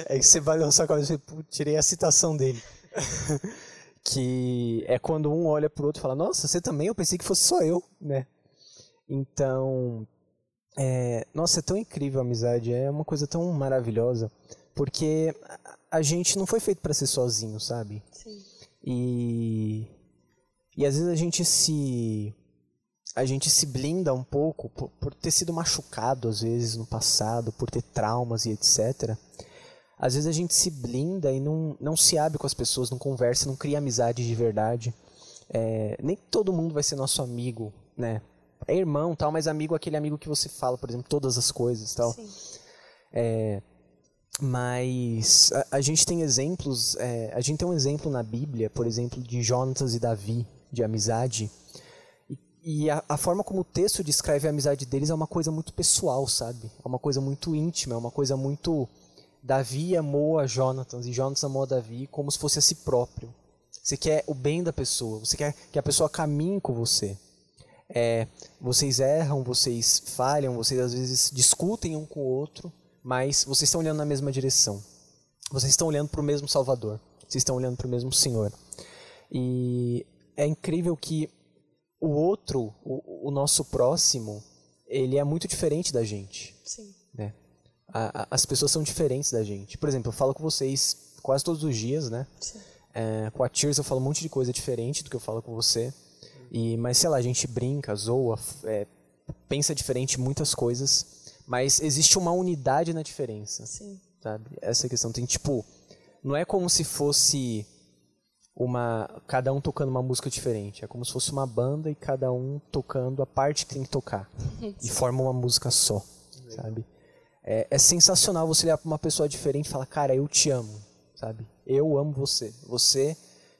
É que você vai lançar a cabeça, tirei a citação dele. Que é quando um olha pro outro e fala, nossa, você também? Eu pensei que fosse só eu, né? Então, nossa, é tão incrível a amizade, é uma coisa tão maravilhosa, porque a gente não foi feito para ser sozinho, sabe? Sim. E às vezes a gente se blinda um pouco por ter sido machucado, às vezes, no passado, por ter traumas e etc. Às vezes a gente se blinda e não se abre com as pessoas, não conversa, não cria amizade de verdade. Nem todo mundo vai ser nosso amigo, né? É irmão, tal, mas amigo é aquele amigo que você fala, por exemplo, todas as coisas, tal. Sim. Mas a gente tem exemplos, a gente tem um exemplo na Bíblia, por exemplo, de Jonatas e Davi, de amizade. E a forma como o texto descreve a amizade deles é uma coisa muito pessoal, sabe? É uma coisa muito íntima, é uma coisa muito... Davi amou a Jonatas e Jonatas amou a Davi como se fosse a si próprio. Você quer o bem da pessoa, você quer que a pessoa caminhe com você. Vocês erram, vocês falham, vocês às vezes discutem um com o outro, mas vocês estão olhando na mesma direção. Vocês estão olhando para o mesmo Salvador, vocês estão olhando para o mesmo Senhor. E é incrível que o outro, o nosso próximo, ele é muito diferente da gente. Sim. Né? As pessoas são diferentes da gente. Por exemplo, eu falo com vocês quase todos os dias, né? Sim. Com a Tears eu falo um monte de coisa diferente do que eu falo com você. Mas, sei lá, a gente brinca, zoa, pensa diferente em muitas coisas. Mas existe uma unidade na diferença. Sim. Sabe? Essa questão tem, tipo... Não é como se fosse... cada um tocando uma música diferente. É como se fosse uma banda e cada um tocando a parte que tem que tocar. E forma uma música só, sabe? É sensacional você olhar para uma pessoa diferente e falar, cara, eu te amo, sabe? Eu amo você. Você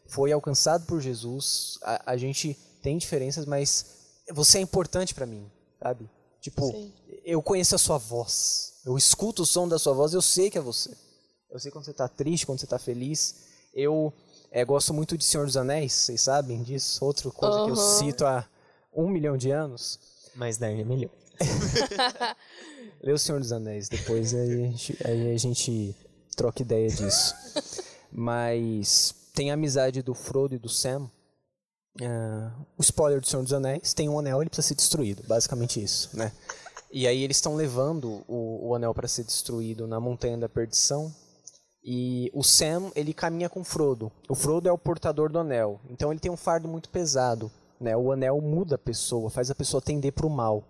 foi alcançado por Jesus. A gente tem diferenças, mas você é importante para mim, sabe? Tipo, sim, eu conheço a sua voz. Eu escuto o som da sua voz, eu sei que é você. Eu sei quando você tá triste, quando você tá feliz. Eu... gosto muito de Senhor dos Anéis, vocês sabem disso? Outra coisa que eu cito há 1 milhão de anos. Mas daí é melhor. Lê o Senhor dos Anéis, depois aí a gente troca ideia disso. Mas tem a amizade do Frodo e do Sam. O spoiler do Senhor dos Anéis, tem um anel, ele precisa ser destruído. Basicamente isso, né? E aí eles estão levando o anel para ser destruído na Montanha da Perdição. E o Sam, ele caminha com o Frodo. O Frodo é o portador do anel. Então ele tem um fardo muito pesado, né? O anel muda a pessoa, faz a pessoa tender para o mal.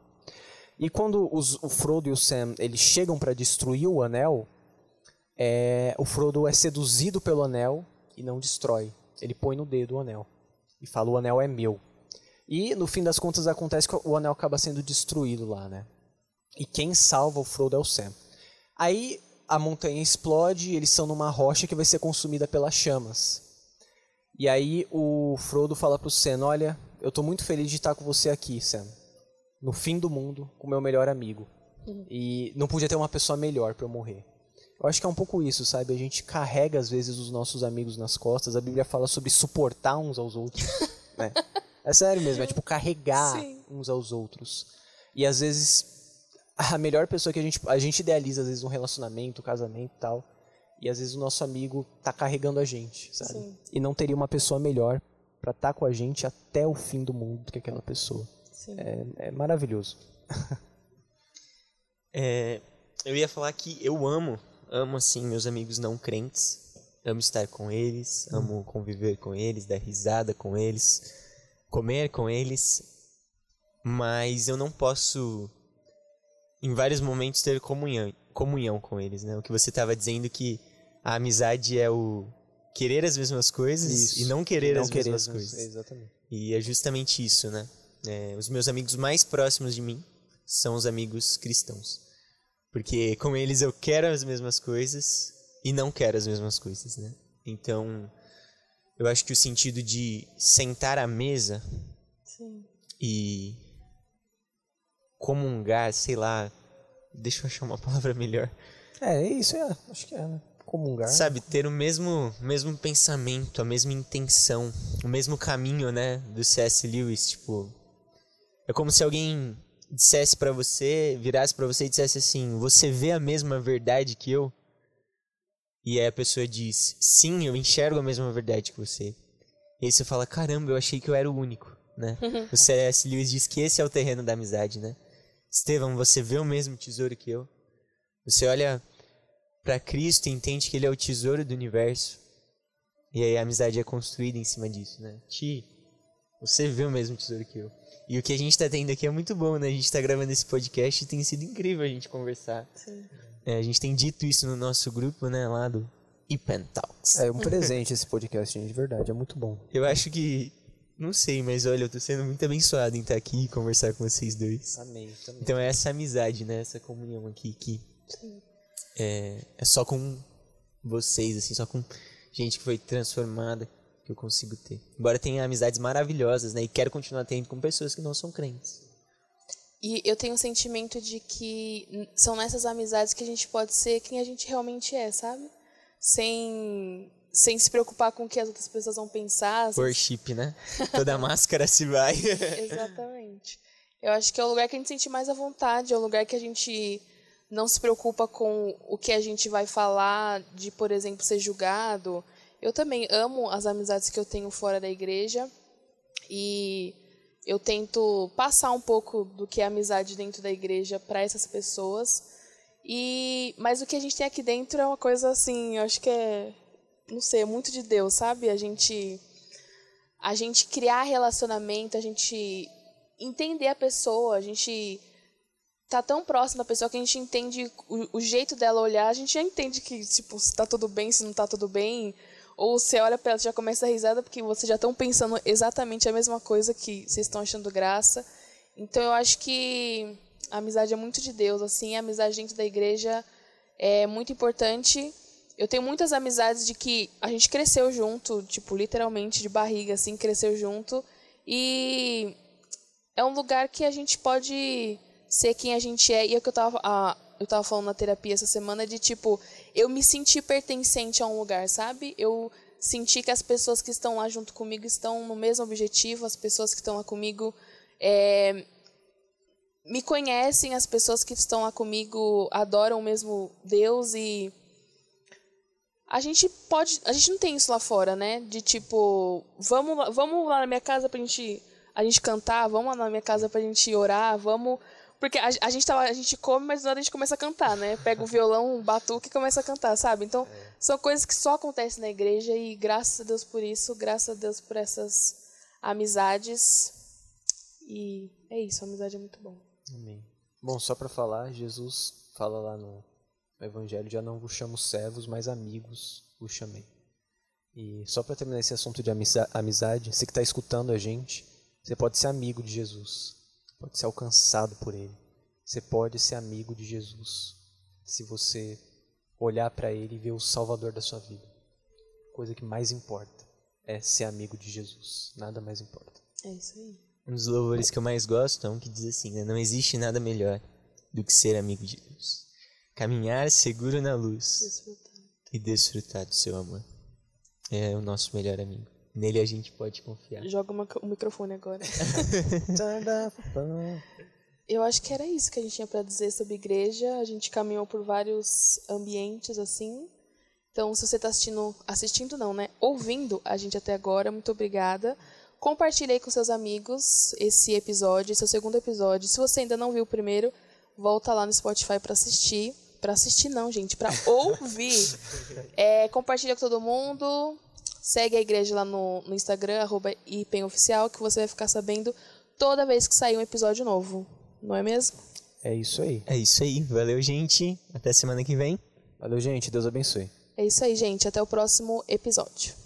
E quando o Frodo e o Sam eles chegam para destruir o anel, o Frodo é seduzido pelo anel e não destrói. Ele põe no dedo o anel e fala, o anel é meu. E no fim das contas acontece que o anel acaba sendo destruído lá, né? E quem salva o Frodo é o Sam. Aí... a montanha explode, eles estão numa rocha que vai ser consumida pelas chamas. E aí o Frodo fala pro Sam, olha, eu tô muito feliz de estar com você aqui, Sam. No fim do mundo, com meu melhor amigo. E não podia ter uma pessoa melhor pra eu morrer. Eu acho que é um pouco isso, sabe? A gente carrega, às vezes, os nossos amigos nas costas. A Bíblia fala sobre suportar uns aos outros. Né? É sério mesmo, é tipo carregar, sim, uns aos outros. E às vezes... a melhor pessoa que a gente idealiza, às vezes, um relacionamento, um casamento e tal. E, às vezes, o nosso amigo tá carregando a gente, sabe? Sim. E não teria uma pessoa melhor pra estar com a gente até o fim do mundo do que aquela pessoa. Sim. É maravilhoso. Eu ia falar que eu amo, assim, meus amigos não crentes. Amo estar com eles, amo conviver com eles, dar risada com eles, comer com eles. Mas eu não posso... em vários momentos ter comunhão com eles, né? O que você estava dizendo, que a amizade é o querer as mesmas coisas, isso, e não querer as mesmas coisas. Exatamente. E é justamente isso, né? Os meus amigos mais próximos de mim são os amigos cristãos. Porque com eles eu quero as mesmas coisas e não quero as mesmas coisas, né? Então, Eu acho que o sentido de sentar à mesa, sim, e comungar, sei lá, deixa eu achar uma palavra melhor. É, isso é, acho que é, né? Comungar. Sabe, ter o mesmo pensamento, a mesma intenção, o mesmo caminho, né, do C.S. Lewis, tipo... É como se alguém dissesse pra você, virasse pra você e dissesse assim, você vê a mesma verdade que eu? E aí a pessoa diz, sim, eu enxergo a mesma verdade que você. E aí você fala, caramba, eu achei que eu era o único, né? O C.S. Lewis diz que esse é o terreno da amizade, né? Estevão, você vê o mesmo tesouro que eu? Você olha pra Cristo e entende que ele é o tesouro do universo. E aí a amizade é construída em cima disso, né? Ti, você vê o mesmo tesouro que eu. E o que a gente tá tendo aqui é muito bom, né? A gente tá gravando esse podcast e tem sido incrível a gente conversar. Sim. É, a gente tem dito isso no nosso grupo, né? Lá do Ipen Talks. É um presente esse podcast, gente, de verdade. É muito bom. Eu acho que... Não sei, mas olha, eu tô sendo muito abençoado em estar aqui e conversar com vocês dois. Amém, também. Então é essa amizade, né? Essa comunhão aqui que... Sim. É só com vocês, assim, só com gente que foi transformada que eu consigo ter. Embora tenha amizades maravilhosas, né? E quero continuar tendo com pessoas que não são crentes. E eu tenho um sentimento de que são nessas amizades que a gente pode ser quem a gente realmente é, sabe? Sem se preocupar com o que as outras pessoas vão pensar. Worship, né? Toda máscara se vai. Exatamente. Eu acho que é o lugar que a gente sente mais à vontade, é o lugar que a gente... não se preocupa com o que a gente vai falar de, por exemplo, ser julgado. Eu também amo as amizades que eu tenho fora da igreja e eu tento passar um pouco do que é amizade dentro da igreja para essas pessoas. Mas o que a gente tem aqui dentro é uma coisa assim, eu acho que é, não sei, é muito de Deus, sabe? A gente criar relacionamento, a gente entender a pessoa, a gente... tá tão próximo da pessoa que a gente entende o jeito dela olhar, a gente já entende que, tipo, se tá tudo bem, se não tá tudo bem, ou você olha pra ela e já começa a risada porque vocês já estão pensando exatamente a mesma coisa que vocês estão achando graça. Então eu acho que a amizade é muito de Deus, assim, a amizade dentro da igreja é muito importante. Eu tenho muitas amizades de que a gente cresceu junto, tipo, literalmente de barriga, assim, cresceu junto, e é um lugar que a gente pode... ser quem a gente é, e é o que eu tava falando na terapia essa semana, de tipo, eu me senti pertencente a um lugar, sabe? Eu senti que as pessoas que estão lá junto comigo estão no mesmo objetivo, as pessoas que estão lá comigo me conhecem, as pessoas que estão lá comigo adoram o mesmo Deus, e a gente não tem isso lá fora, né? De tipo, vamos lá na minha casa pra a gente cantar, vamos lá na minha casa pra gente orar, vamos... Porque a gente come, mas do nada a gente começa a cantar, né? Pega o violão, batuque e começa a cantar, sabe? Então, são coisas que só acontecem na igreja e graças a Deus por isso, graças a Deus por essas amizades. E é isso, a amizade é muito bom. Amém. Bom, só pra falar, Jesus fala lá no Evangelho, já não vos chamo servos, mas amigos vos chamei. E só pra terminar esse assunto de amizade, você que tá escutando a gente, você pode ser amigo de Jesus. Pode ser alcançado por ele. Você pode ser amigo de Jesus se você olhar para ele e ver o Salvador da sua vida. A coisa que mais importa é ser amigo de Jesus. Nada mais importa. É isso aí. Um dos louvores que eu mais gosto é um que diz assim, né? Não existe nada melhor do que ser amigo de Deus. Caminhar seguro na luz e desfrutar do seu amor. É o nosso melhor amigo. Nele a gente pode confiar. Joga o microfone agora. Eu acho que era isso que a gente tinha para dizer sobre igreja. A gente caminhou por vários ambientes, assim. Então, se você está ouvindo a gente até agora, muito obrigada. Compartilhe aí com seus amigos esse episódio, esse é o segundo episódio. Se você ainda não viu o primeiro, volta lá no Spotify para assistir. Para assistir não, gente, para ouvir. Compartilha com todo mundo. Segue a igreja lá no Instagram, @ipenoficial, que você vai ficar sabendo toda vez que sair um episódio novo. Não é mesmo? É isso aí. É isso aí. Valeu, gente. Até semana que vem. Valeu, gente. Deus abençoe. É isso aí, gente. Até o próximo episódio.